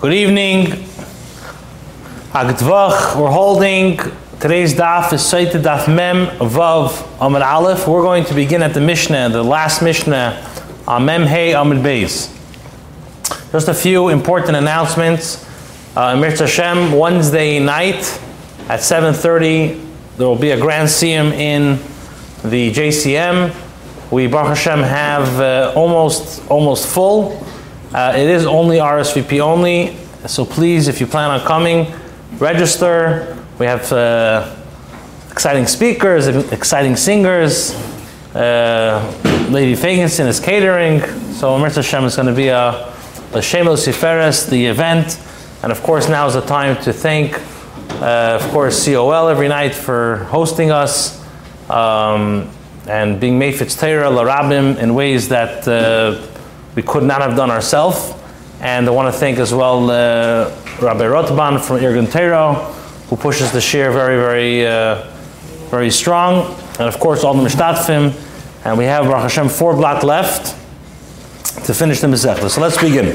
Good evening. Hagdvarch, we're holding today's daf is cited Daf Mem Vav Amud Aleph. We're going to begin at the Mishnah, the last Mishnah, Amem Hey Amud Beis. Just a few important announcements. Mir Toshem, Wednesday night at 7:30, there will be a grand siyum in the JCM. We Baruch Hashem have almost full. It is only RSVP only, so please, if you plan on coming, register. We have exciting speakers, exciting singers. Lady Faginson is catering, so Mr. Shem is going to be a shameless Seferes, the event. And of course, now is the time to thank, of course, COL every night for hosting us and being Meifetz Torah L'Rabim in ways that we could not have done ourselves. And I want to thank as well Rabbi Rotban from Ir Guntero, who pushes the share very, very strong. And of course, all the Mishtadfim. And we have, Baruch Hashem, 4 blocks left to finish the Masechta. So let's begin.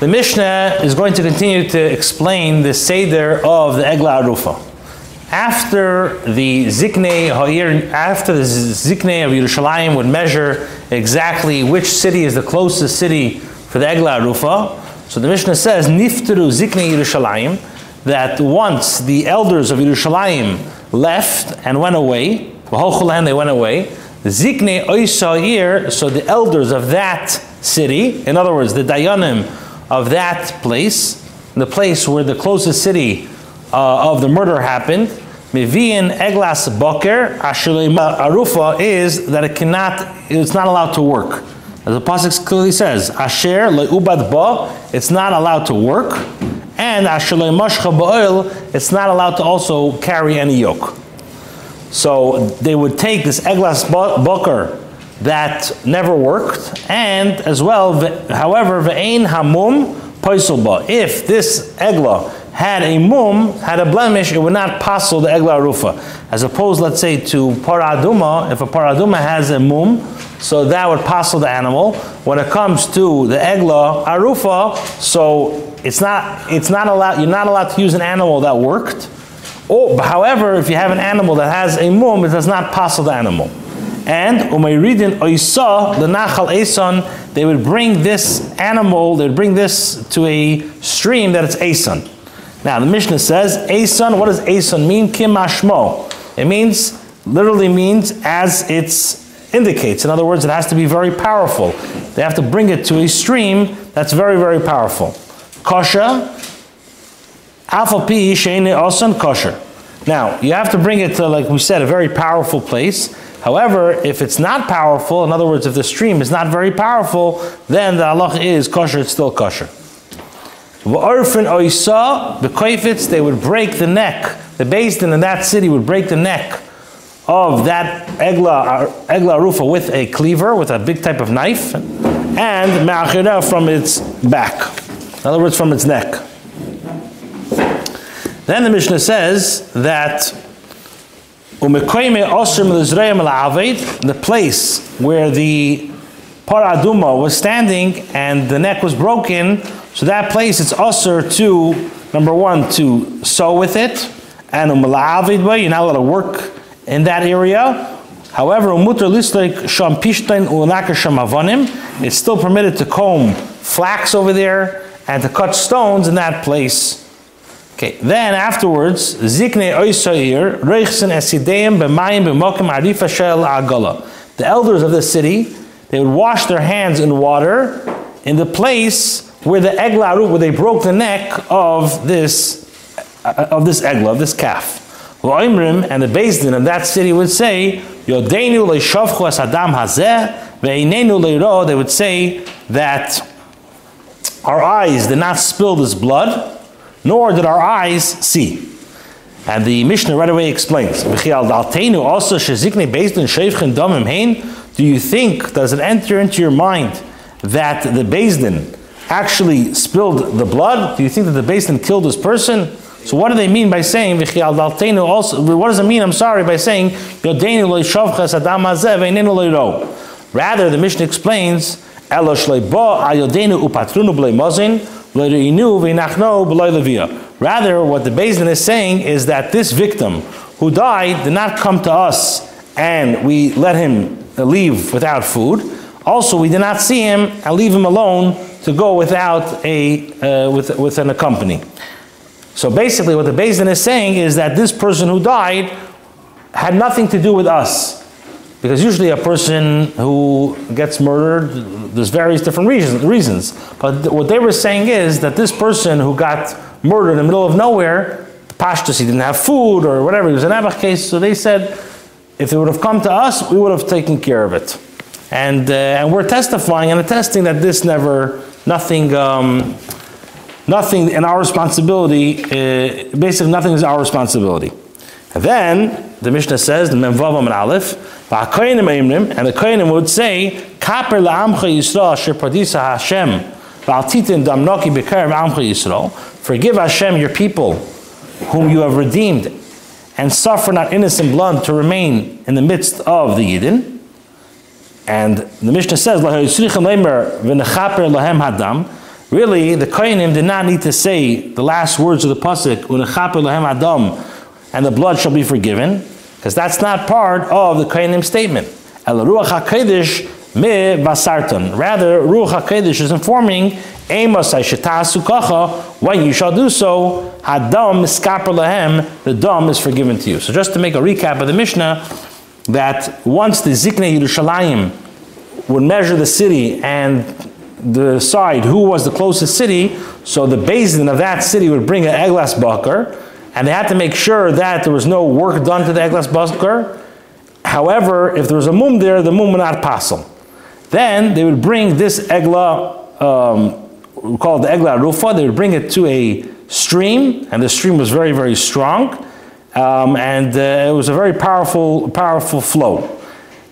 The Mishnah is going to continue to explain the Seder of the Eglah Arufa. After the Ziknei of Yerushalayim would measure exactly which city is the closest city for the Eglah Arufa, so the Mishnah says, Niftaru Ziknei Yerushalayim, that once the elders of Yerushalayim left and went away, they went away, Ziknei Oisa'ir, so the elders of that city, in other words, the Dayanim of that place, the place where the closest city of the murder happened, Mevi'in Eglas Boker, Ashuleima Arufa, is that it's not allowed to work. As the pasuk clearly says, Asher le'ubad ba, it's not allowed to work, and Asher le'mashcha ba'oil, it's not allowed to also carry any yoke. So they would take this Eglas Boker that never worked, and as well, however, ve'ein hamum poisel ba, if this Eglah had a blemish, it would not passel the Eglah Arufa. As opposed, let's say, to Parah Aduma, if a Parah Aduma has a mum, so that would passel the animal. When it comes to the Eglah Arufa, so it's not allowed, you're not allowed to use an animal that worked. However, if you have an animal that has a mum, it does not passel the animal. And Umayridin Oisa, the Nachal Eson, they would bring this to a stream that it's Eson. Now the Mishnah says, Eson, what does Eson mean? Kimashmo. It literally means as it indicates. In other words, it has to be very powerful. They have to bring it to a stream that's very, very powerful. Kosher, Afapi Sheine Oson Kosher. Now, you have to bring it to, like we said, a very powerful place. However, if it's not powerful, in other words, if the stream is not very powerful, then the halach is kosher, it's still kosher. V'orfin oisa, the koifitz, they would break the neck. The Beis Din in that city would break the neck of that Eglah Arufa with a cleaver, with a big type of knife, and me'achira from its back. In other words, from its neck. Then the Mishnah says that the place where the Parah Aduma was standing and the neck was broken, so that place it's usher to, number one, to sew with it, and you're not allowed to work in that area. However, it's still permitted to comb flax over there and to cut stones in that place. Okay, then afterwards, Ziknei Oisa'ir, Reichsen Esideim, B'mayim, B'mokim, Arifa Shel Agala. The elders of the city, they would wash their hands in water in the place where the Eglah Arufa, where they broke the neck of this Eglah, of this calf. L'oimrim, and the Beis Din of that city would say, Yodeinu le'shavchu es Adam hazeh, ve'einenu le'ro, they would say that our eyes did not spill this blood, nor did our eyes see. And the Mishnah right away explains, do you think, does it enter into your mind that the Beis Din actually spilled the blood? Do you think that the Beis Din killed this person? So what do they mean by saying, what does it mean by saying, rather the Mishnah explains, Rather, what the Beis Din is saying is that this victim who died did not come to us and we let him leave without food. Also, we did not see him and leave him alone to go without a with an accompany. So basically, what the Beis Din is saying is that this person who died had nothing to do with us. Because usually a person who gets murdered, there's various different reasons. But what they were saying is that this person who got murdered in the middle of nowhere, pashtus, he didn't have food or whatever, he was an abach case, so they said, if it would have come to us, we would have taken care of it. And we're testifying and attesting that this nothing in our responsibility, basically nothing is our responsibility. And then the Mishnah says, the Mem Vav Amud Aleph, and the Kohenim would say, Kaper la'amcha Yisrael asher pradisa Hashem v'altitin damnaki b'kerem amcha Yisrael. Forgive Hashem your people whom you have redeemed, and suffer not innocent blood to remain in the midst of the Yidden. And the Mishnah says, really, the Kohenim did not need to say the last words of the pasuk, Unechaper lahem hadam, and the blood shall be forgiven, because that's not part of the Kohenim statement. El Ruach HaKodesh me basarton. Rather, Ruach HaKodesh is informing, Eimosai shetasu kacha, when you shall do so, hadam miskaper lahem, the dam is forgiven to you. So just to make a recap of the Mishnah, that once the Ziknei Yerushalayim would measure the city and decide who was the closest city, so the Beis Din of that city would bring an Eglas Boker, and they had to make sure that there was no work done to the Eglas Boker. However, if there was a mum there, the mum would not passel. Then they would bring this Eglah, we call it the Eglah Arufa, they would bring it to a stream, and the stream was very, very strong. It was a very powerful flow.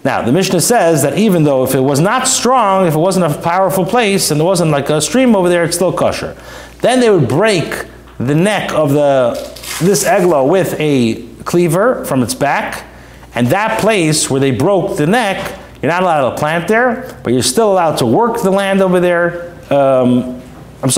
Now, the Mishnah says that even though if it was not strong, if it wasn't a powerful place, and there wasn't like a stream over there, it's still kosher. Then they would break the neck of this eglah with a cleaver from its back, and that place where they broke the neck, you're not allowed to plant there, but you're still allowed to work the land over there. In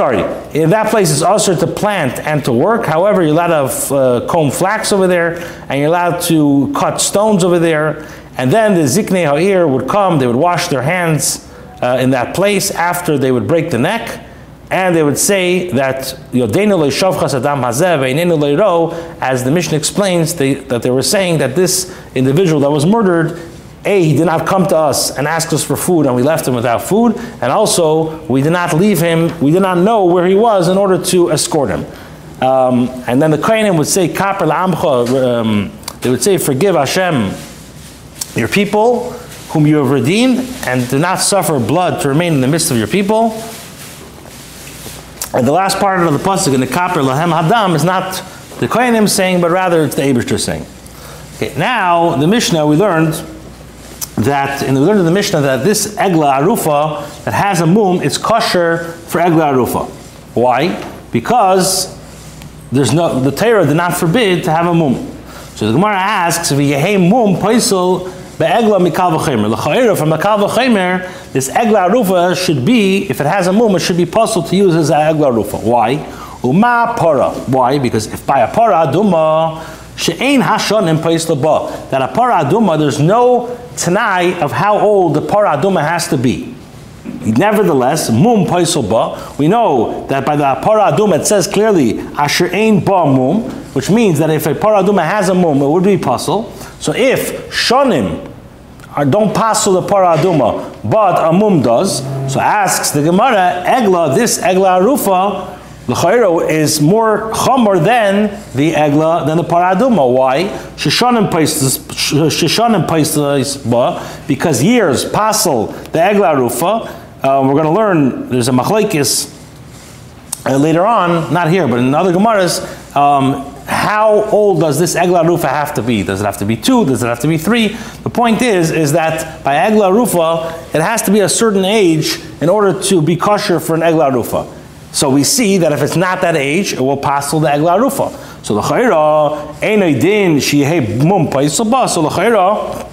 that place it's also to plant and to work. However, you're allowed to comb flax over there, and you're allowed to cut stones over there. And then the Ziknei Ha'ir would come, they would wash their hands in that place after they would break the neck, and they would say that Yodeinu lo shavchas adam hazeh ve'einenu lo iro, as the Mishnah explains, that they were saying that this individual that was murdered, he did not come to us and ask us for food, and we left him without food. And also, we did not leave him, we did not know where he was in order to escort him. And then the Kohenim would say, Kaper la'amcha, they would say, forgive Hashem, your people, whom you have redeemed, and do not suffer blood to remain in the midst of your people. And the last part of the pasuk in the Kaper lahem hadam is not the Kohenim saying, but rather it's the Eibishter saying. Okay, now, the Mishnah, we learned in the Mishnah that this Eglah Arufa that has a mum, it's kosher for Eglah Arufa. Why? Because the Torah did not forbid to have a mum. So the Gemara asks, "V'yehem mum paisel be'eglah mikal v'chemer." L'cha'ira from mikal v'chemer, this Eglah Arufa should be, if it has a mum, it should be possible to use as an Eglah Arufa. Why? Uma para. Why? Because if by a Parah Aduma, she'ein hashanim paisel ba, that a Parah Aduma, there's no Tanai of how old the Parah Aduma has to be. Nevertheless, mum paisel ba, we know that by the Parah Aduma it says clearly asher ein ba mum, which means that if a Parah Aduma has a mum, it would be pasul. So if shonim don't pasul the Parah Aduma, but a mum does, so asks the Gemara, Eglah, this Eglah Arufa, the L'chayro is more chomer than the Parah Aduma. Why? Sheshanim paisel ba, because years pasel the Eglah Arufa. We're going to learn there's a machlekes later on, not here, but in other Gemaras. How old does this Eglah Arufa have to be? Does it have to be 2? Does it have to be 3? The point is that by Eglah Arufa, it has to be a certain age in order to be kosher for an Eglah Arufa. So we see that if it's not that age, it will passel the Eglah Arufa. So l'chayra, ein oidin, she'yehei mum paisel ba. So l'chayra,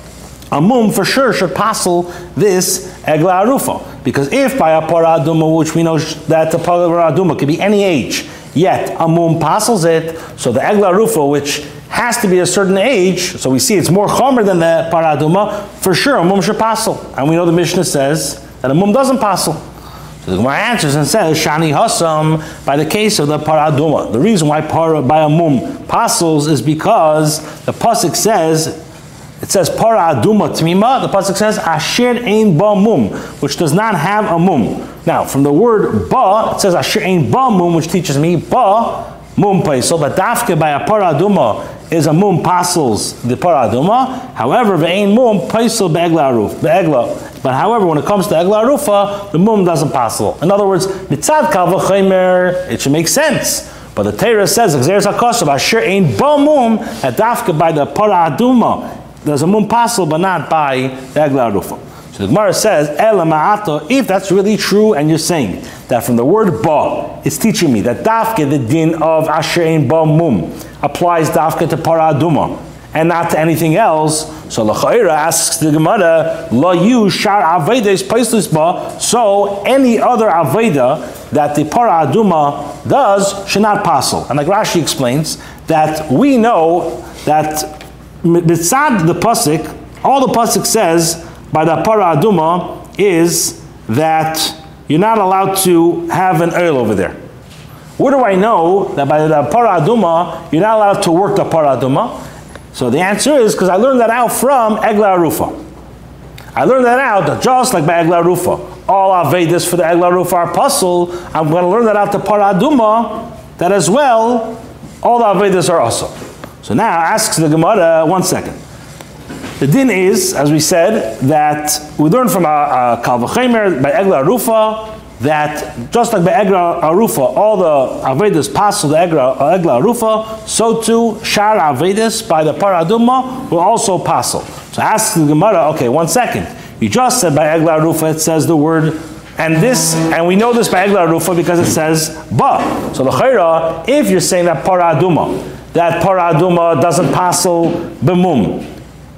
a mum for sure should passel this Eglah Arufa. Because if by a Parah Aduma, which we know that the Parah Aduma could be any age, yet a mum passels it, so the Eglah Arufa, which has to be a certain age, so we see it's more chomer than the Parah Aduma, for sure a mum should passel. And we know the Mishnah says that a mum doesn't passel. So the Gemara answers and says, Shani Hassam, by the case of the Parah Aduma. The reason why by a mum passels is because the Pasuk says, it says Parah Aduma Tmima, the Pasuk says, Asher Ein Ba Mum, which does not have a mum. Now, from the word Ba, it says Asher Ein Ba Mum, which teaches me Ba Mum Paisel, but Dafke by a Parah Aduma is a mum passels the Parah Aduma. However, Ve'ein Mum Paisel Be'eglah Aruf, Be'eglah. But however, when it comes to Eglah Arufa, the mum doesn't passel. In other words, mitzad kal v'chaymer, it should make sense. But the Torah says, "Gzeres haKosav asher ein ba mum," that dafka by the Parah Aduma, there's a mum passel, but not by the Eglah Arufa. So the Gemara says, "Ela ma'ato." If that's really true, and you're saying that from the word ba, it's teaching me that dafka the din of asher ein ba mum applies dafka to Parah Aduma and not to anything else. So L'Cha'ira asks the Gemara, "La you shar aveda is paislis ba." So any other aveda that the Parah Aduma does should not passel. And like Rashi explains that we know that mitzad the pasuk, all the pasuk says by the Parah Aduma is that you're not allowed to have an oil over there. Where do I know that by the Parah Aduma you're not allowed to work the Parah Aduma? So the answer is because I learned that out from Eglah Arufa. I learned that out that just like by Eglah Arufa, all Avedas for the Eglah Arufa are puzzle. I'm going to learn that out to Parah Aduma, that as well, all the Avedas are also. So now asks the Gemara, one second. The din is, as we said, that we learned from Kal V'chemer by Eglah Arufa, that just like by Eglah Arufa, all the Avedas passel the Eglah Arufa, so too, Shar Avedas by the Parah Aduma will also passel. So ask the Gemara, okay, one second. You just said by Eglah Arufa, it says the word, and we know this by Eglah Arufa because it says Ba. So l'chayra, if you're saying that Parah Aduma doesn't passel B'mum,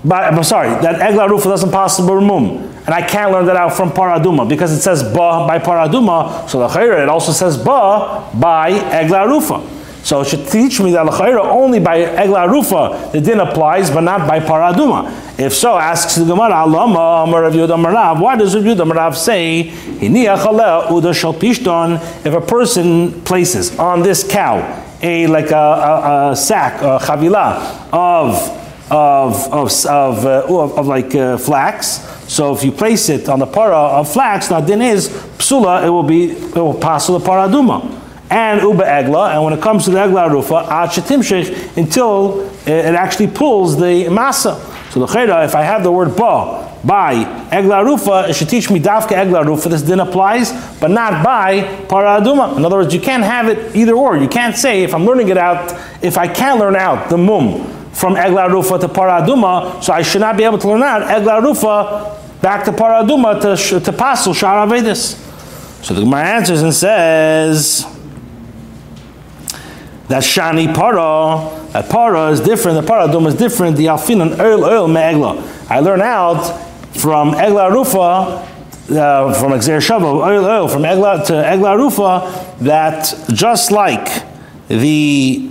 that Eglah Arufa doesn't passel B'mum, and I can't learn that out from Parah Aduma because it says ba by Parah Aduma, so l'chayra it also says ba by Eglah Arufa. So it should teach me that l'chayra only by Eglah Arufa the din applies, but not by Parah Aduma. If so, asks the Gemara, why does Rabbi Yehuda Rav say, if a person places on this cow a sack, a chavila of flax. So if you place it on the parah of flax, now din is psula, it will passel the Parah Aduma and uba egla. And when it comes to the Eglah Arufa, achatimshich, until it actually pulls the masa. So the chayda, if I have the word ba by Eglah Arufa, it should teach me dafka Eglah Arufa this din applies, but not by Parah Aduma. In other words, you can't have it either or. You can't say if I can't learn out the mum from Eglah Arufa to Parah Aduma, so I should not be able to learn out Eglah Arufa back to Parah Aduma to passel Shara Vedas. So the Gemara answers and says that Shani Parah, that Parah is different, the Parah Aduma is different, the Alfinan Oil Me'egla. I learn out from Eglah Arufa, from Exer Shava, Oil from Eglah to Eglah Arufa, that just like we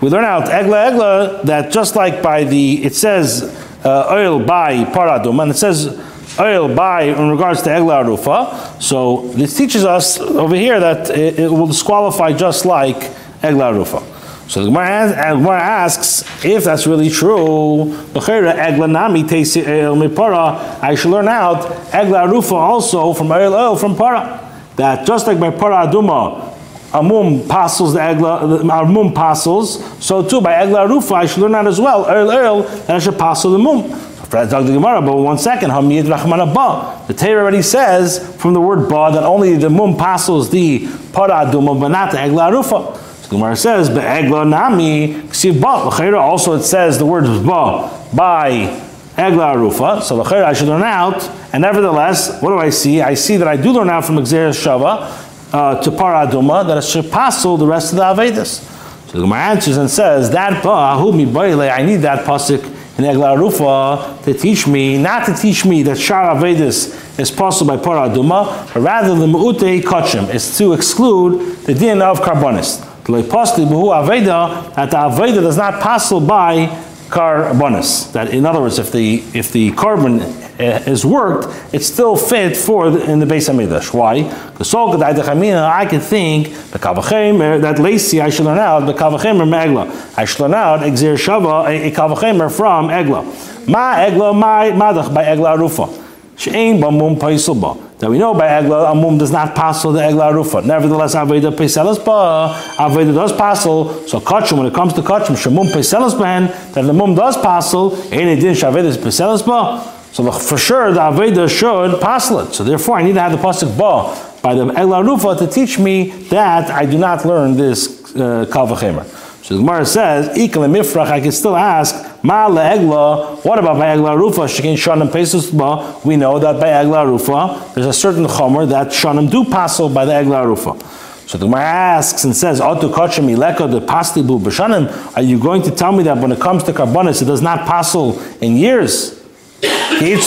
learn out Eglah, that just like by it says oil by Parah Aduma, and it says oil by in regards to Eglah Arufa. So this teaches us over here that it will disqualify just like Eglah Arufa. So the Gemara asks, if that's really true, I should learn out Eglah Arufa also from oil from Parah. That just like by Parah Aduma, Amum passels so too by Eglah Arufa I should learn out as well, and I should passel the mum. But one second, the Torah already says from the word ba that only the mum passels the Parah Aduma, but not the Eglah Arufa. So the Gemara says, Be'eglah nami ksiv ba. Also it says the word ba by Eglah Arufa, so I should learn out, and nevertheless, what do I see? I see that I do learn out from Gzeira Shava to Parah Aduma, that it should passel the rest of the Avedas. So the Gemara answers and says, I need that pasuk in Eglah Arufa to teach me, not to teach me that Shara Avedis is possible by Parah Aduma, but rather the Me'utei Kachim is to exclude the din of Karbonis. The Le'posti Buhu Aveda, that the Aveda does not possible by Karbonis. That in other words, if the Karban is worked, it's still fit for in the Beis HaMikdash. Why? Because I can think that lacy I should learn out the Kavachemer Megla. I should learn out Exir Shava a Kavachemer from Eglah. Ma Eglah, my Madach by Eglah Arufa. She'ain bamum paisulba. That we know by Eglah Amum does not passel the Eglah Arufa. Nevertheless, Aveda Paiselas Ba, Aveda does passel. So Kachum, when it comes to Kachum, Shemum Paiselas Ban, that the Mum does passel, any din Shavedas Paiselas Ba. So for sure, the Aveda should passel it. So therefore, I need to have the pasuk ba by the Eglah Arufa to teach me that I do not learn this kal v'chemer. So the Gemara says, Ikal Mifrach, I can still ask, Ma le'eglah, what about by Eglah Arufa? Shekin shanim pesus ba. We know that by Eglah Arufa, there's a certain chomer that shanim do passel by the Eglah Arufa. So the Gemara asks and says, "Otu kachim ileka the pasli bu b'shanim." Are you going to tell me that when it comes to karbonis, it does not passel in years? And the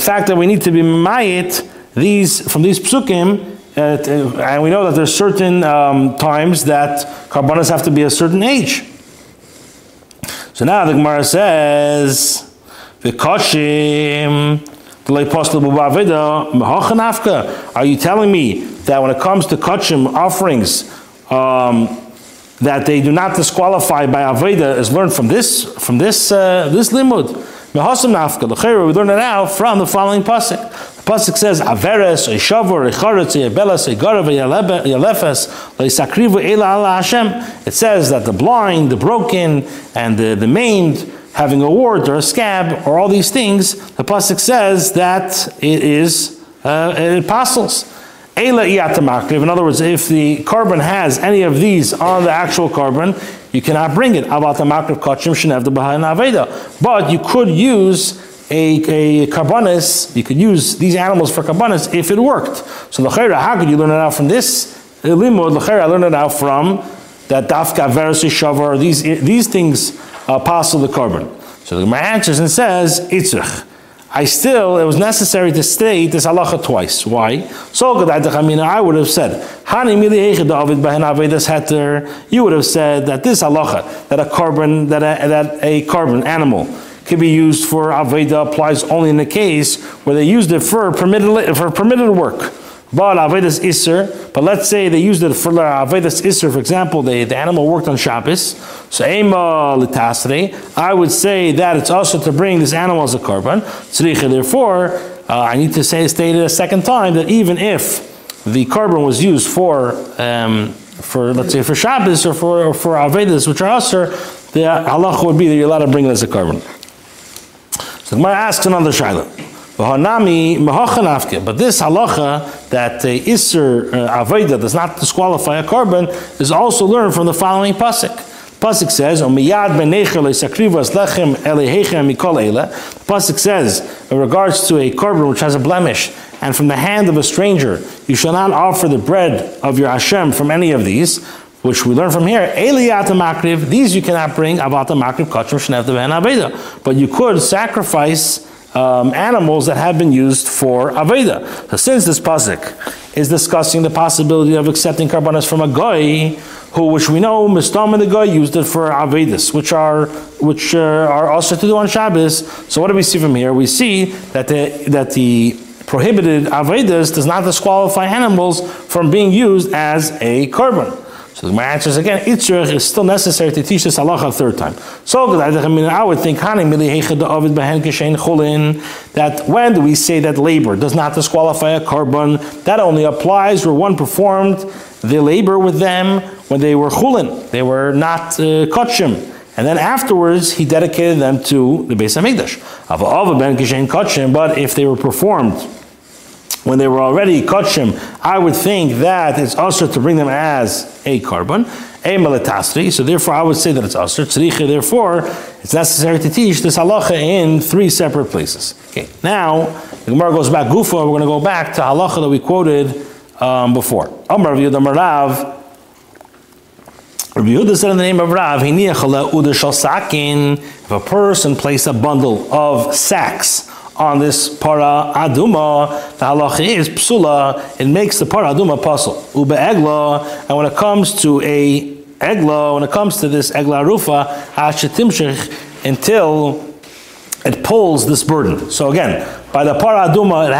fact that we need to be mayit these from these psukim, and we know that there's certain times that karbanos have to be a certain age. So now the Gemara says, are you telling me that when it comes to kachim offerings, that they do not disqualify by Aveda is learned from this limud? Mehasam nafka. The we learn it now from the following pasuk. The pasuk says averes eishavur eicharetz eibelas eigarav eilefes leisakrivu eila ala Hashem. It says that the blind, the broken, and the maimed having a wart or a scab or all these things. The pasuk says that it is it apostles. In other words, if the carbon has any of these on the actual carbon, you cannot bring it. But you could use a carbonis, you could use these animals for carbonis if it worked. So how could you learn it out from this limud? I learned it out from that dafka versus shavar, these things passel the carbon. So my answer and says, itzrich. It was necessary to state this halacha twice. Why? So I would have said, you would have said that this halacha, that a carbon animal could be used for aveda applies only in the case where they used it for permitted work. But avedas iser. But let's say they used it for avedas iser. For example, the animal worked on Shabbos. So ema litasrei. I would say that it's also to bring this animal as a korban. Therefore, I need to state it a second time that even if the korban was used for let's say for Shabbos or for avedas which are iser, the halacha would be that you're allowed to bring it as a korban. So the Gemara asks another shayla. But this halacha that the iser aveda does not disqualify a korban is also learned from the following pasuk. Pasuk says, pasuk says, in regards to a korban which has a blemish, and from the hand of a stranger, you shall not offer the bread of your Hashem from any of these, which we learn from here. These you cannot bring, but you could sacrifice animals that have been used for Aveda. So since this pasuk is discussing the possibility of accepting karbanos from a goy, which we know Mistam and the goy used it for Avedas, which are also to do on Shabbos. So what do we see from here? We see that the prohibited Avedas does not disqualify animals from being used as a korban. So my answer is again, itzrich is still necessary to teach this halacha a third time. So I would think that when we say that labor does not disqualify a korban, that only applies where one performed the labor with them when they were chulin, they were not kachim. And then afterwards, he dedicated them to the Beis HaMikdash. But if they were performed when they were already kachim, I would think that it's usher to bring them as a korban, a meletasri. So therefore, I would say that it's usher. Therefore, it's necessary to teach this halacha in three separate places. Okay. Now the Gemara goes back gufa. We're going to go back to halacha that we quoted before. Amar Rav, Rabbi Yehuda said in the name of Rav, if a person placed a bundle of sacks on this Parah Aduma, the halach is psula, it makes the Parah Aduma puzzle. Uba Eglah, and when it comes to a Eglah, when it comes to this Eglah Arufa, ashetimshich, until it pulls this burden. So again, by the Parah Aduma,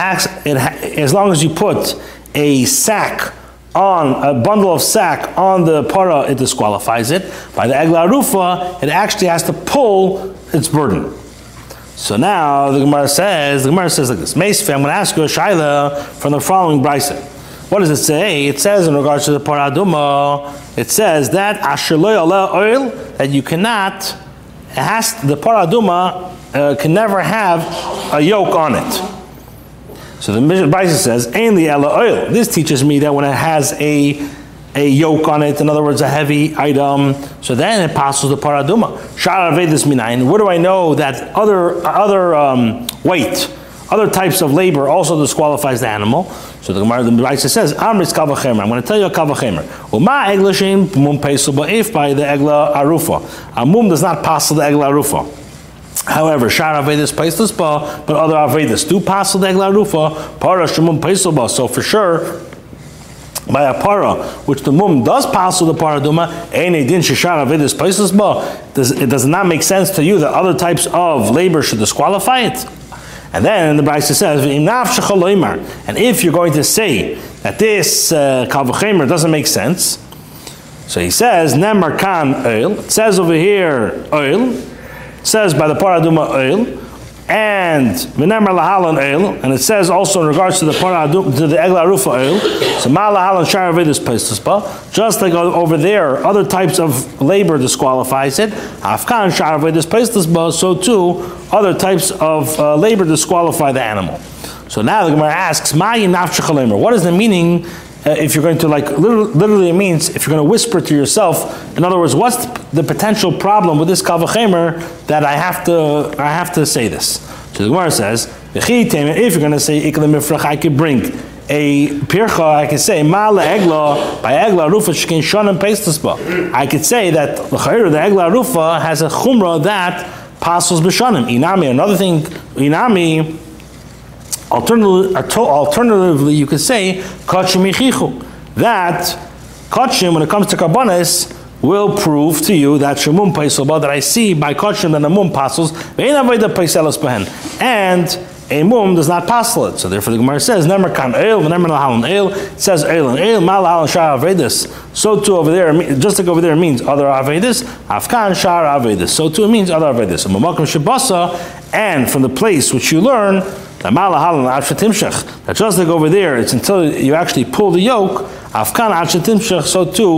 as long as you put a sack on a bundle of sack on the para, it disqualifies it. By the Eglah Arufa, it actually has to pull its burden. So now the Gemara says like this. Meisfeh, I'm going to ask you a shaila from the following brisa. What does it say? It says in regards to the Parah Aduma, it says that asher lo ya'aleh oil, that you cannot, it has, the Parah Aduma can never have a yoke on it. So the Mishnah says, "Ain li ela oil." This teaches me that when it has a yoke on it, in other words, a heavy item, so then it passes the Parah Aduma. Sha'ar avedas minayin. Where do I know that other weight, other types of labor also disqualifies the animal? So the Mishnah says, "Amris kavachemer." I'm going to tell you a kavachemer. Uma eglashin mum peisul ba'if by the Eglah Arufa. A mum does not pass the Eglah Arufa. However, Shara Avedis Paislis Ba, but other Avedis do Pasal the Eglah Arufa, Para Shemum Paisal Ba. So for sure, by a Para, which the Mum does Pasal the Parah Aduma, Aine Din Shara Avedis Paislis Ba, it does not make sense to you that other types of labor should disqualify it. And then the Brisa says, and if you're going to say that this Kavachemer doesn't make sense, so he says, Nemar Kan Oil, it says over here, Oil, says by the Parah Aduma oil, and v'nemar lahalan oil, and it says also in regards to the Parah Aduma, to the Eglah Arufa oil. So ma lahalan shara avedus paistusba. Just like over there, other types of labor disqualifies it. Afkan shara avedus paistusba. So too, other types of labor disqualify the animal. So now the Gemara asks, ma'yin nafshachalemer. What is the meaning? If you're going to, like, literally it means if you're going to whisper to yourself. In other words, what's the potential problem with this kavachemer that I have to say this? So the Gemara says, if you're going to say ikle mifrach, I could bring a pircha. I can say ma'le eglah by Eglah Arufa shkin shon and paistusba. I could say that the Eglah Arufa has a chumra that passes b'shonim. Inami, another thing, inami. Alternatively, you could say that kachim, when it comes to karbanos, will prove to you that shemum peisul that I see by kachim that the mum pasels and a mum does not pasel it. So therefore, the Gemara says nemar kan el v'nemar lahalan el. It says el and el ma lahalan shar avedus. So too over there, just like over there, it means other avedus. Afkan shar avedus. So too it means other avedus. And from the place which you learn. That just like over there, it's until you actually pull the yoke. So too,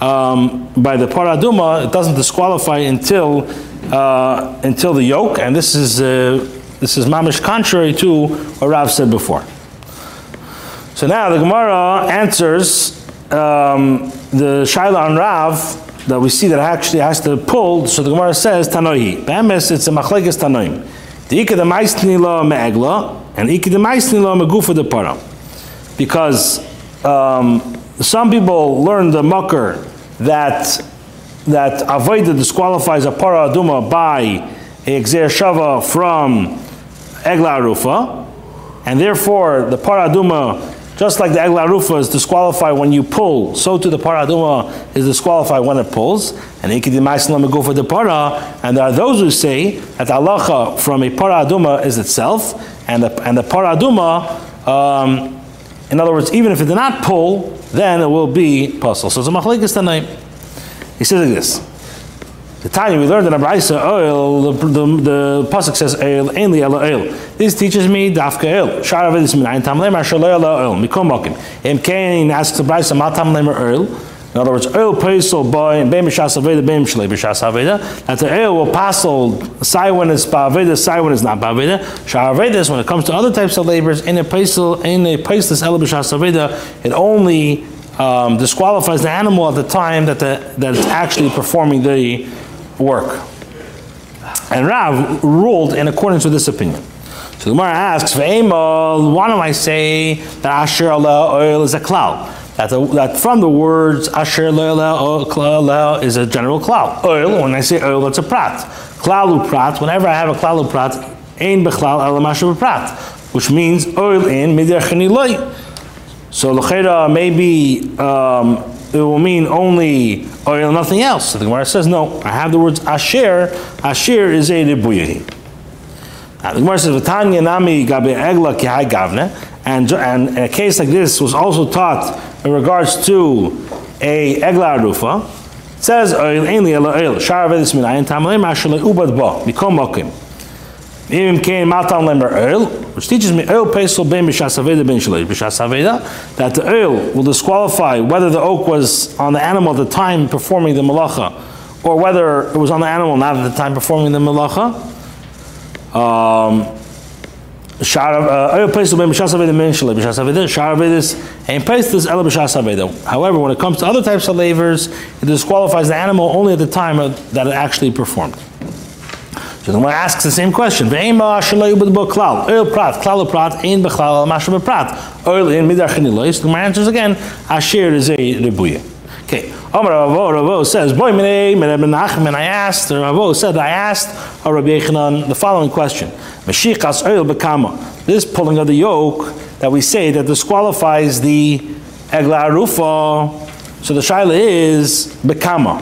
by the Parah Aduma, it doesn't disqualify until the yoke. And this is mamish contrary to what Rav said before. So now the Gemara answers the Shaila on Rav that we see that actually has to pull. So the Gemara says Tanoi. B'emes it's a machlekes Tanoim. Because some people learn the makar that avodah disqualifies a Parah Aduma by a exer shava from Eglah Arufa, and therefore the Parah Aduma, just like the Eglah Arufa is disqualified when you pull, so too the Parah Aduma is disqualified when it pulls. And there are those who say that the halacha from a Parah Aduma is itself, and the Parah Aduma, in other words, even if it did not pull, then it will be puzzle. So it's a machlekes tanaim. He says like this: the time we learned in Abraisa oil, the pasuk says oil, ainly ela oil. This teaches me dafka oil. Sharav this minayin tamlemer shalei ela oil mikom makim. Imkain asks Abraisa ma tamlemer oil. In other words, oil pasel by and beim shasaveda, beim shlei b'shasaveda. That the oil will pasel sai when it's ba'aveda, sai when it's not ba'aveda. Sha'aveda, when it comes to other types of labors, in a paseless el b'shasaveda, it only disqualifies the animal at the time that it's actually performing the work. And Rav ruled in accordance with this opinion. So the Gemara asks, "V'emal, why do I say that asher ala oil is a klal?" That from the words asher lo klal is a general klal. Oil, when I say oil, it's a prat. Klalu prat. Whenever I have a klalu prat, ein bechlal alamashu prat, which means oil in midyachni loy. So l'chera maybe it will mean only oil, nothing else. So the Gemara says no. I have the words asher. Asher is a ribuyahi. The Gemara says, "V'tanya nami gabe egla ki hai gavne," and a case like this was also taught in regards to a eglah arufa. It says, "Oil ainli ela oil shara v'edis minayin tamalei mashal ubad ba mikom makim imim kein matam lemer oil," which teaches me oil pesel ben b'shasaveda ben shalish b'shasaveda, that the oil will disqualify whether the oak was on the animal at the time performing the malacha, or whether it was on the animal not at the time performing the malacha. However, when it comes to other types of lavers, it disqualifies the animal only at the time that it actually performed. So the one asks the same question. So my answer is again, ashir is a ribuya. Okay, Ravo says, "Boy, I asked Rabbi Eichlan the following question: Meshikas oil bekama. This pulling of the yoke that we say that disqualifies the eglah arufa. So the shaila is bekama.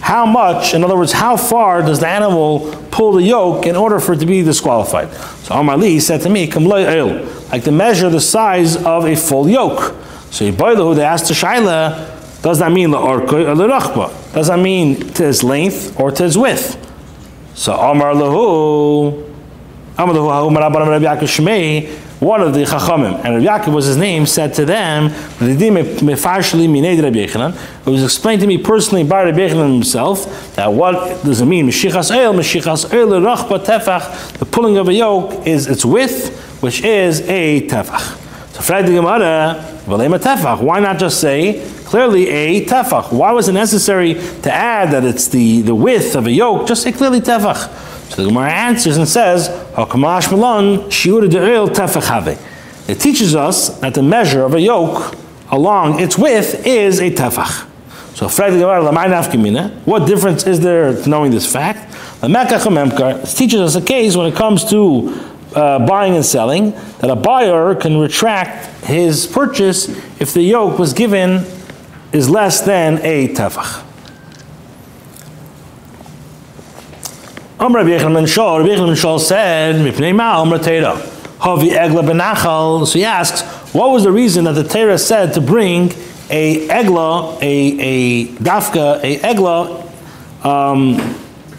How much? In other words, how far does the animal pull the yoke in order for it to be disqualified?" So Amar Li said to me, "Kamloi oil, like to measure the size of a full yoke." So Yibailahu, they asked the shaila. Does that mean l'orkoi or l'rachba? Does that mean to his length or to his width? So Amar lehu ha'umarabam Rabbi Yaakov Shmei, one of the chachamim, and Rabbi Yaakov was his name, said to them, it was explained to me personally by Rabbi Eichlan himself that what does it mean? Meshichas oil l'rachba tefach. The pulling of a yoke is its width, which is a tefach. So Frag the Gemara, v'leima tefach. Why not just say clearly a tefach? Why was it necessary to add that it's the width of a yoke? Just say clearly tefach. So the Gemara answers and says, "Hakamash melon shiur de'il tefach have." It teaches us that the measure of a yoke along its width is a tefach. So Frag the Gemara, l'may nafka mina. What difference is there to knowing this fact? It teaches us a case when it comes to buying and selling, that a buyer can retract his purchase if the yoke was given is less than a tefach. Rabbi Eichlan Shol said, "Mipnei ma Amar Teira Havi Eglah Benachal." So he asks, what was the reason that the Teira said to bring a eglah,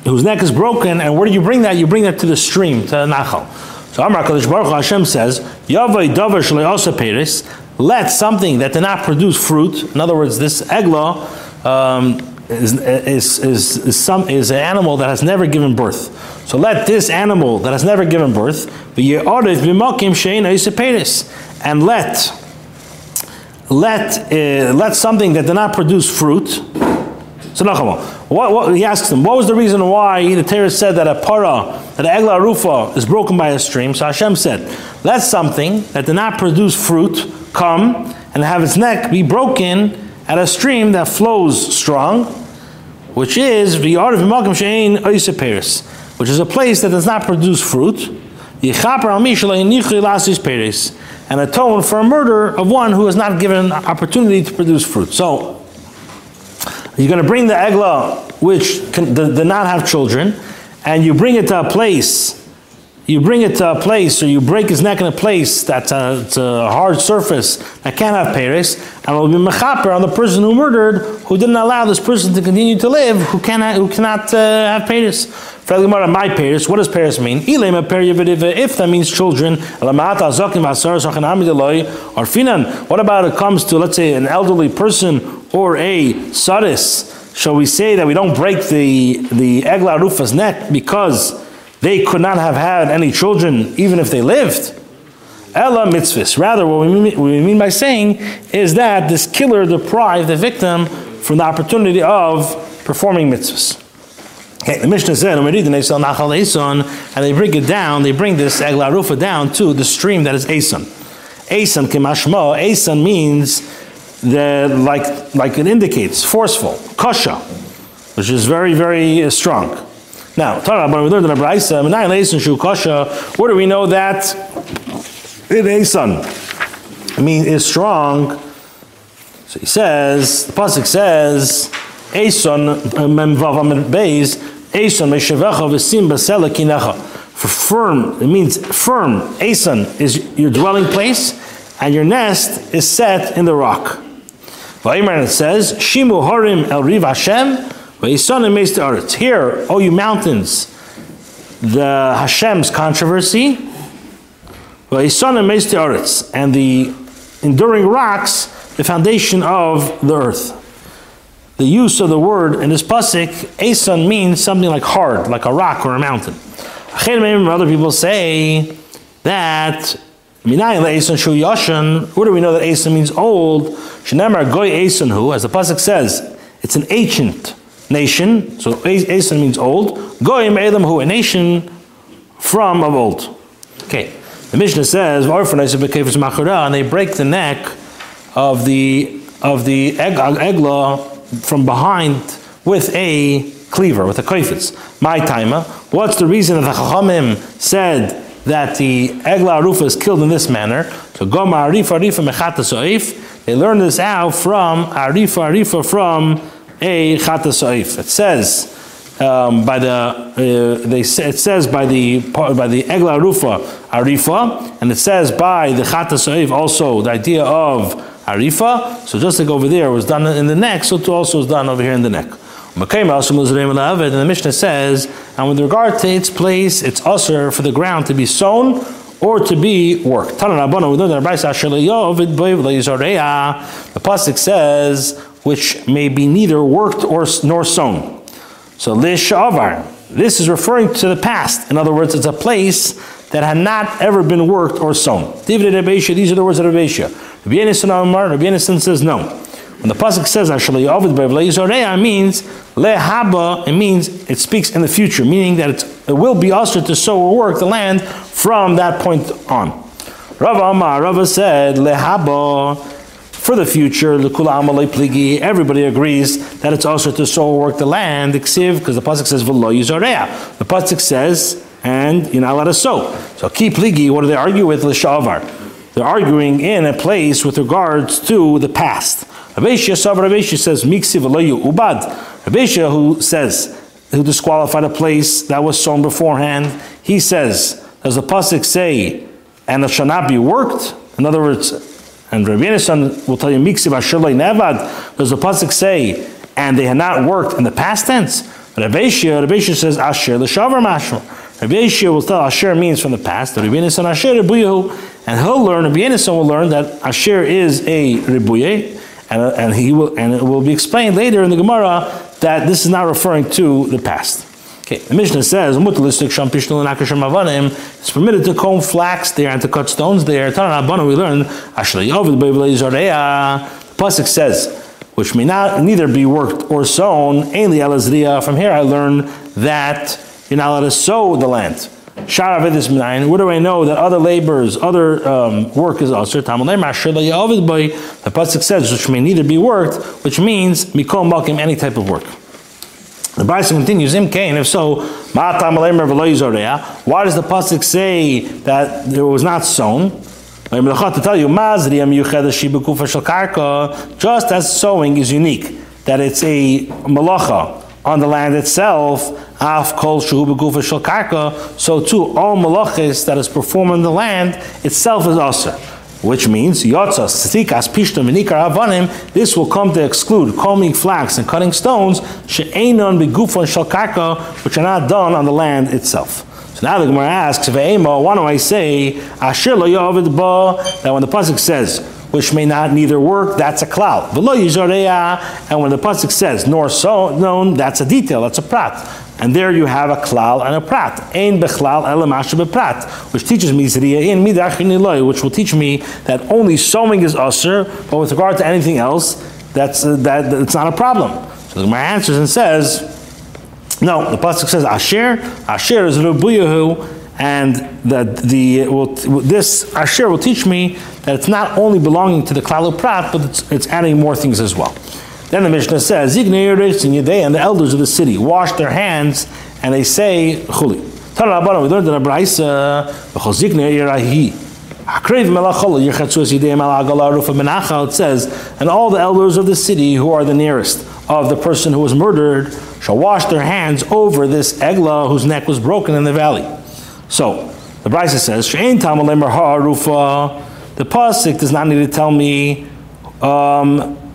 whose neck is broken, and where do you bring that? You bring that to the stream, to the Nachal. So Amar Kadosh Baruch Hu, Hashem says, "Yavai davar shalei asa peres." Let something that did not produce fruit, in other words, this eglah is an animal that has never given birth. So let this animal that has never given birth be ordered b'makim she'ein asa peres, and let something that did not produce fruit. So Nachal. What, he asks them, what was the reason why the Torah said that that an eglah arufa is broken by a stream? So Hashem said, let something that did not produce fruit come and have its neck be broken at a stream that flows strong, which is a place that does not produce fruit, and atone for a murder of one who is not given an opportunity to produce fruit. So you're going to bring the eglah, which did not have children, and you bring it to a place. So you break his neck in a place that's a hard surface that can't have peres, and it will be mechaper on the person who murdered, who didn't allow this person to continue to live, who cannot have peres. My peres. What does peres mean? If that means children, or finan. What about it comes to, let's say, an elderly person? Or a sadis, shall we say that we don't break the eglah arufa's neck because they could not have had any children even if they lived? Ella mitzvahs. Rather, what we mean by saying is that this killer deprived the victim from the opportunity of performing mitzvahs. Okay, the Mishnah said, and we read the Nachal Eson, and they bring it down, they bring this eglah arufa down to the stream that is Eson. Eson means the like it indicates, forceful, kasha, which is very, very strong. Now, where do we know that it is son? I mean, is strong. So he says, the pasuk says, Eson Mem Vav Amud Beis Eson Meshavecha V'Sim Basela Kinecha. For firm, it means firm. Eson is your dwelling place, and your nest is set in the rock. Vayimran, it says, Shimu Harim El Riv Hashem V'Esonim Meis Te'aretz. Here, O you mountains, the Hashem's controversy. V'Esonim Meis Te'aretz, and the enduring rocks, the foundation of the earth. The use of the word in this pasuk, Eson, means something like hard, like a rock or a mountain. Other people say that, where do we know that Eson means old? As the pasuk says, it's an ancient nation, so Eson means old. A nation from of old. Okay. The Mishnah says, and they break the neck of the Eglah from behind with a cleaver, with a koifetz. My taima. What's the reason that the Chachamim said that the Eglah Arufa is killed in this manner? So Goma Arifa Mechatas Oif. They learned this out from Arifa from a Chatas Oif. It says by the Eglah Arufa Arifa, and it says by the Chatas Oif also the idea of Arifa, so just like over there was done in the neck, so too also is done over here in the neck. And the Mishnah says, and with regard to its place, it's usher for the ground to be sown or to be worked. The pasuk says, which may be neither worked or nor sown. So this is referring to the past. In other words, it's a place that had not ever been worked or sown. These are the words of Rebbesha. Rabbi Yehuda says no. When the pasuk says it means it speaks in the future, meaning that it will be usher to sow or work the land from that point on. Rava said lehaba, for the future. Everybody agrees that it's usher to sow or work the land, because the pasuk says v'lo yizoreah. The pasuk says, and you're not allowed to sow. So ki pligi, what do they argue with? L'shavar. They're arguing in a place with regards to the past. Rabbi Yishai says, Miksi v'loyu ubad. Rabbi Yishai, who disqualified a place that was sown beforehand, he says, does the pasuk say, and it shall not be worked? In other words, and Rabbi Yishai will tell you, Miksi v'ashalay nevad. Does the pasuk say, and they had not worked in the past tense? Rabbi Yishai says, asher l'shavar mashma. Rabbi Yishai will tell Asher means from the past. Rabbi Yehuda Asher Rebuyehu, and Rabbi Yehuda will learn that Asher is a Rebuye, and it will be explained later in the Gemara that this is not referring to the past. Okay, the Mishnah says it's permitted to comb flax there and to cut stones there. Tanan Abana, we learn Asher Yovid Beivlei Zoreah. Pasuk says, which may not neither be worked or sown. Ainli Elazriya. From here I learn that you're not allowed to sow the land. Where do I know that other labors, other work is also? The pasuk says, which may neither be worked, which means mikom malkim, any type of work. The Bryce continues, Im kain, if so, why does the pasuk say that it was not sown? To tell you, just as sowing is unique, that it's a malacha on the land itself, so too, all malachis that is performed on the land itself is also, which means, this will come to exclude combing flax and cutting stones, which are not done on the land itself. So now the Gemara asks, why do I say, that when the pasuk says, which may not neither work, that's a cloud. And when the pasuk says, nor so known, that's a detail, that's a prat. And there you have a klal and a prat. Ein bechlal ela mashe beprat, which teaches me zriya in midachin iloy, which will teach me that only sowing is usher, but with regard to anything else, that it's not a problem. So my answers and says, no, the pasuk says asher is rubuyahu, and that this Asher will teach me that it's not only belonging to the Klal Uprat, but it's adding more things as well. Then the Mishnah says, and the elders of the city wash their hands and they say Chuli. We learned in a Braisa, it says, and all the elders of the city who are the nearest of the person who was murdered shall wash their hands over this Eglah whose neck was broken in the valley. So the Braisa says, the pasuk does not need to tell me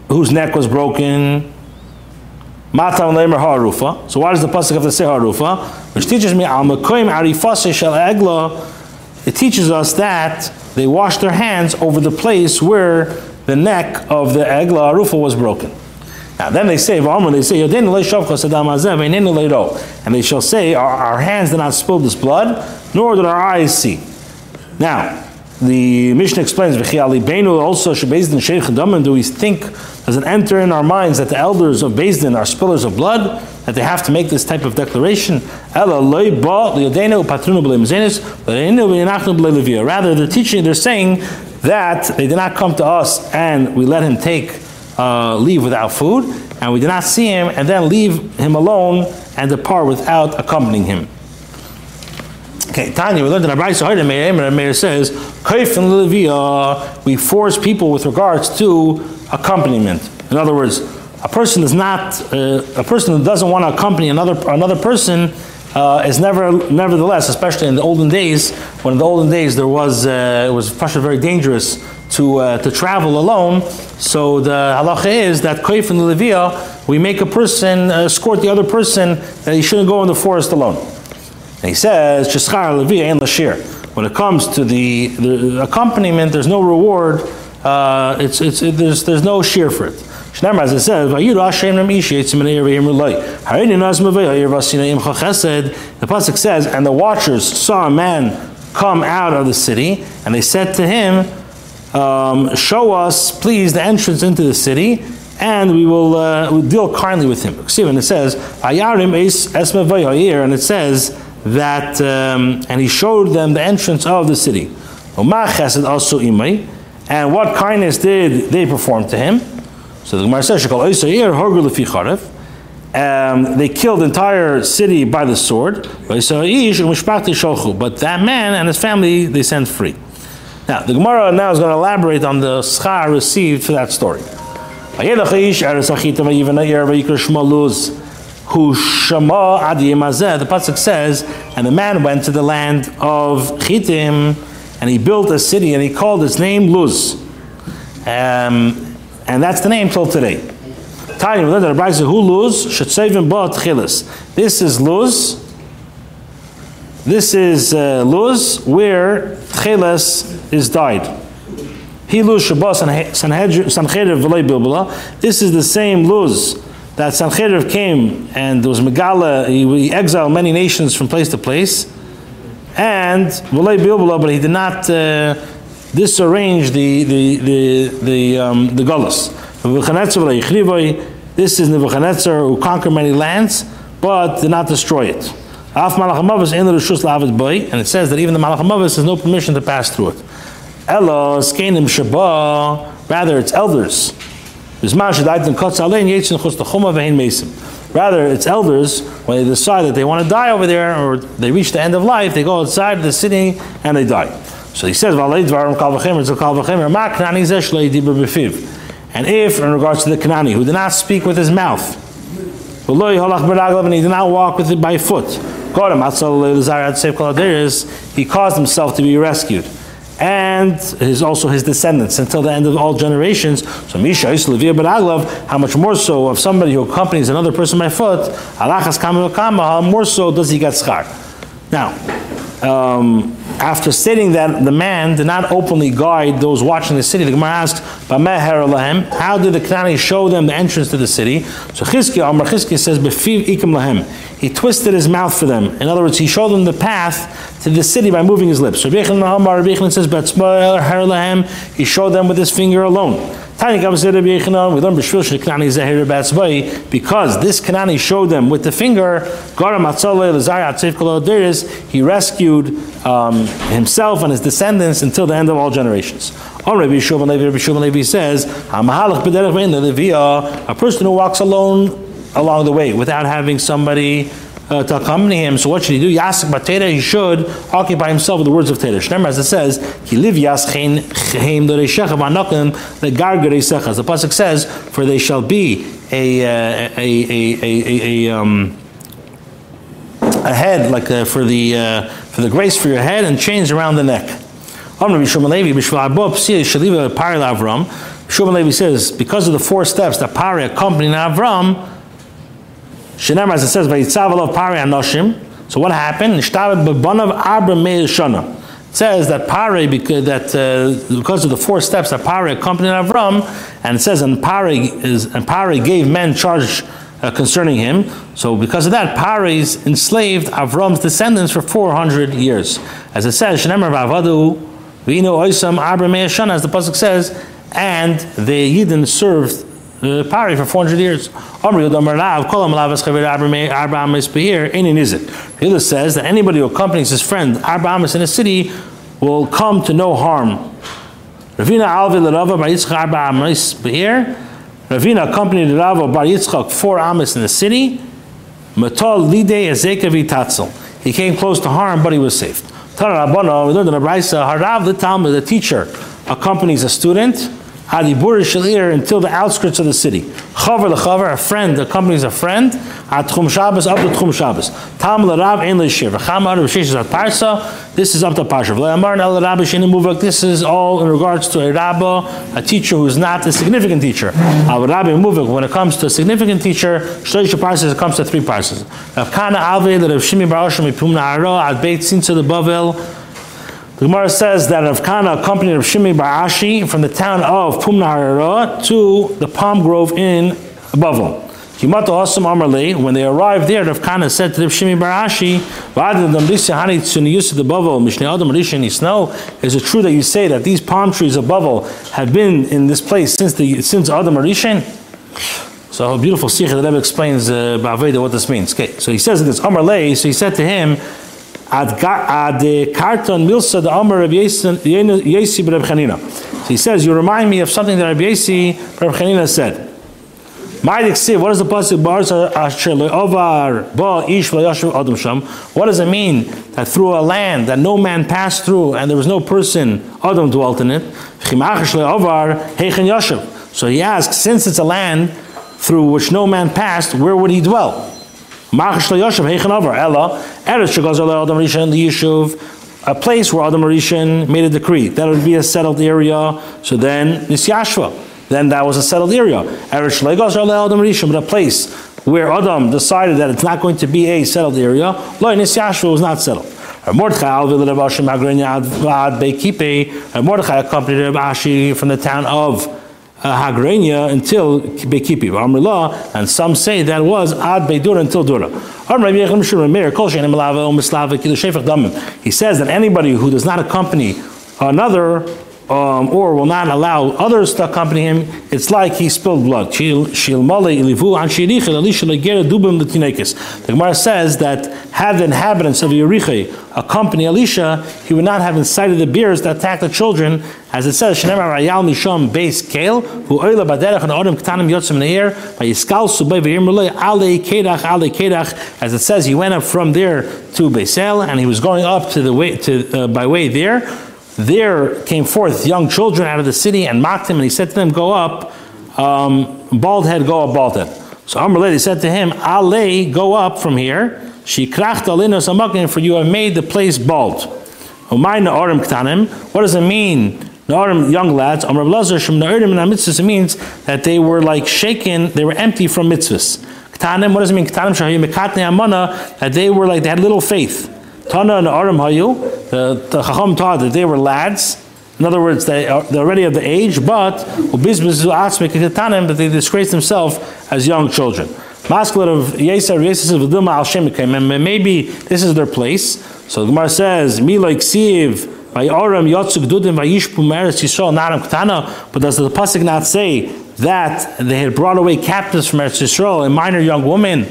whose neck was broken. So why does the pasuk have to say Harufa? Which teaches me it teaches us that they washed their hands over the place where the neck of the Eglah Arufa was broken. Now then they say, and they shall say, our hands did not spill this blood, nor did our eyes see. Now, the Mishnah explains, also, do we think, does it enter in our minds that the elders of Beis Din are spillers of blood, that they have to make this type of declaration? Rather, they're saying that they did not come to us and we let him take leave without food, and we did not see him, and then leave him alone and depart without accompanying him. Okay, Tanya, we learned in Abraisa Hoyda Meir says, we force people with regards to accompaniment. In other words, a person who doesn't want to accompany another person is nevertheless, especially in the olden days, it was very dangerous to travel alone. So the halacha is that Koif and Leviyah, we make a person escort the other person that he shouldn't go in the forest alone. And he says, when it comes to the accompaniment, there's no reward. There's no shear for it. As it says, the pasuk says, and the watchers saw a man come out of the city, and they said to him, show us, please, the entrance into the city, and we will we'll deal kindly with him. And it says, that and he showed them the entrance of the city. And what kindness did they perform to him? So the Gemara says, they killed the entire city by the sword, but that man and his family they sent free. Now the Gemara now is going to elaborate on the schar received for that story. Who shema adi yemazeh, the pasuk says, and the man went to the land of Chitim, and he built a city, and he called its name Luz, and that's the name till today. Tanya, we learned that Rabbi says, "Who Luz should save him but chilas." This is Luz. This is Luz, where chilas is died. He Luz Shabbos Sancheriv v'lei Bilbala. This is the same Luz that Sancheriv came and there was Megala, he exiled many nations from place to place, and V'lei Bilbala, but he did not disarrange the Golas. This is Nebuchadnezzar who conquered many lands, but did not destroy it. And it says that even the Malach HaMavis has no permission to pass through it. Rather, it's elders. Rather, it's elders, when they decide that they want to die over there, or they reach the end of life, they go outside the city and they die. So he says, and if, in regards to the Kanani, who did not speak with his mouth, and he did not walk with it by foot, he caused himself to be rescued, and also his descendants until the end of all generations. So Misha is Levia Baraglav, how much more so of somebody who accompanies another person by foot, Alachas Kama Kama, how more so does he get schar. Now, after stating that the man did not openly guide those watching the city, the Gemara asked, how did the Kanani show them the entrance to the city? So Amar Chizkiya says, Befiv Ikim Lahem. He twisted his mouth for them. In other words, he showed them the path to the city by moving his lips. So Rabbi Eichlan says, he showed them with his finger alone. Because this Kanani showed them with the finger, he rescued himself and his descendants until the end of all generations. Rabbi Shimon Levi says, a person who walks alone along the way without having somebody to accompany him. So what should he do? Yasik Batera, he should occupy himself with the words of Teda. Shnemer, as it says, the pasuk says, for they shall be a head like for the grace for your head and chains around the neck. Shimon Levi says, because of the 4 steps that Parah accompanied Avram. Shneimar, as it says, "Vayitzav alav Parah anoshim." So what happened? Nishtabet b'banav Abram me'ishana. It says that Parah, because of the 4 steps that Parah accompanied Avram, and it says, and Parah gave men charge concerning him. So because of that, Parah enslaved Avram's descendants for 400 years. As it says, "Shneimar v'avadu v'inu oisam Abram me'ishana." As the pasuk says, and the Yidden served Parah for 400 years. Yehuda says that anybody who accompanies his friend Abraham in a city will come to no harm. Ravina accompanied Ravo Bar Yitzchak 4 amas in the city. He came close to harm, but he was saved. The teacher accompanies a student until the outskirts of the city. Chaver lechaver, a friend accompanies a friend. At Chum Shabbos, up to Chum Shabbos. Tam l'Rav ein l'Shir. This is up to Parsha. This is all in regards to a rabbi, a teacher who is not a significant teacher. When it comes to a significant teacher, it comes to 3 parshas. Ravkana alve l'Ravshimei Ba'ashi Pumna Harara at Beit Sinsa the Bavol. The Gemara says that Rav Kana accompanied Ravshimei Ba'ashi from the town of Pumna Harara to the palm grove in Bavol. When they arrived there, Rav Kana said to Ravshimei Ba'ashi, "Is it true that you say that these palm trees of Bavol have been in this place since Adomarishin?" So a beautiful sikh that Rebbe explains what this means. Okay, so he says this. Amar Lei, so he said to him, so he says, "You remind me of something that Rabbi Chanina said." What does the pasuk? What does it mean that through a land that no man passed through and there was no person, Adam dwelt in it? So he asks, since it's a land through which no man passed, where would he dwell? A place where Adomarishin made a decree that it would be a settled area. So then Nisyashva, then that was a settled area. But a place where Adam decided that it's not going to be a settled area, Lo Nisyashva was not settled. Mordechai accompanied Reb Ashi from the town of Hagrenia until Bekipi, Amrullah, and some say that was Ad Beidura until Dura. He says that anybody who does not accompany another or will not allow others to accompany him, it's like he spilled blood. The Gemara says that had the inhabitants of Yericho accompany Elisha, he would not have incited the bears to attack the children, as it says, as it says, he went up from there to Beisel, and he was going up to the way to by way there. There came forth young children out of the city and mocked him, and he said to them, "Go up, bald head, go up, bald head." So Amr Lady said to him, "Ale, go up from here. For you have made the place bald." What does it mean? Young lads. It means that they were like shaken, they were empty from mitzvahs. What does it mean? That they were like, they had little faith. Tana and Aram Hayu, the Chacham taught that they were lads. In other words, they're already of the age, but that they disgraced themselves as young children. Maybe this is their place. So the Gemara says, But does the pasuk not say that they had brought away captives from Eretz Yisrael, a minor young woman?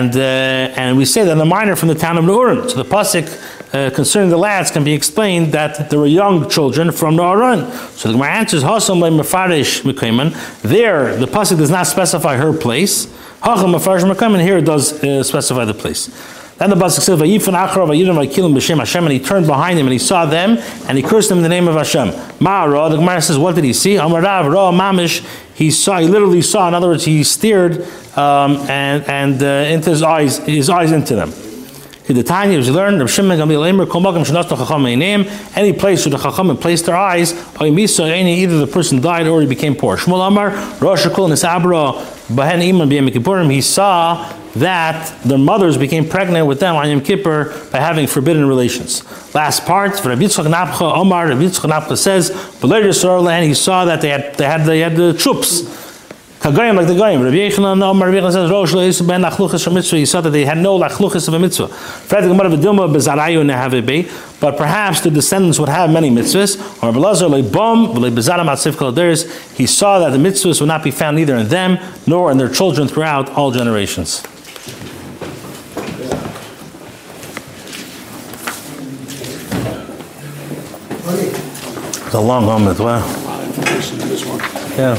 And we say that the minor from the town of Naurun. So the pasuk concerning the lads can be explained that there were young children from Naurun. So the Gemara answers, there, the pasuk does not specify her place. And here it does specify the place. Then the pasuk says, and he turned behind him and he saw them and he cursed them in the name of Hashem. The Gemara says, what did he see? He literally saw. In other words, he stared into his eyes into them. The time he was learned, any place where the Chachamim placed their eyes, either the person died or he became poor. He saw that their mothers became pregnant with them on Yom Kippur by having forbidden relations. Last part, Rabbi Yitzchak Napcha says, but later he saw that they had the troops. Kagayim, like the Goyim. Rabbi Eichlan says, Rosh Lois ben Achluchas from Mitzvah. He saw that they had no Achluchas of a Mitzvah. But perhaps the descendants would have many Mitzvahs. Or he saw that the Mitzvahs would not be found either in them nor in their children throughout all generations. It's a long moment, wow. Yeah.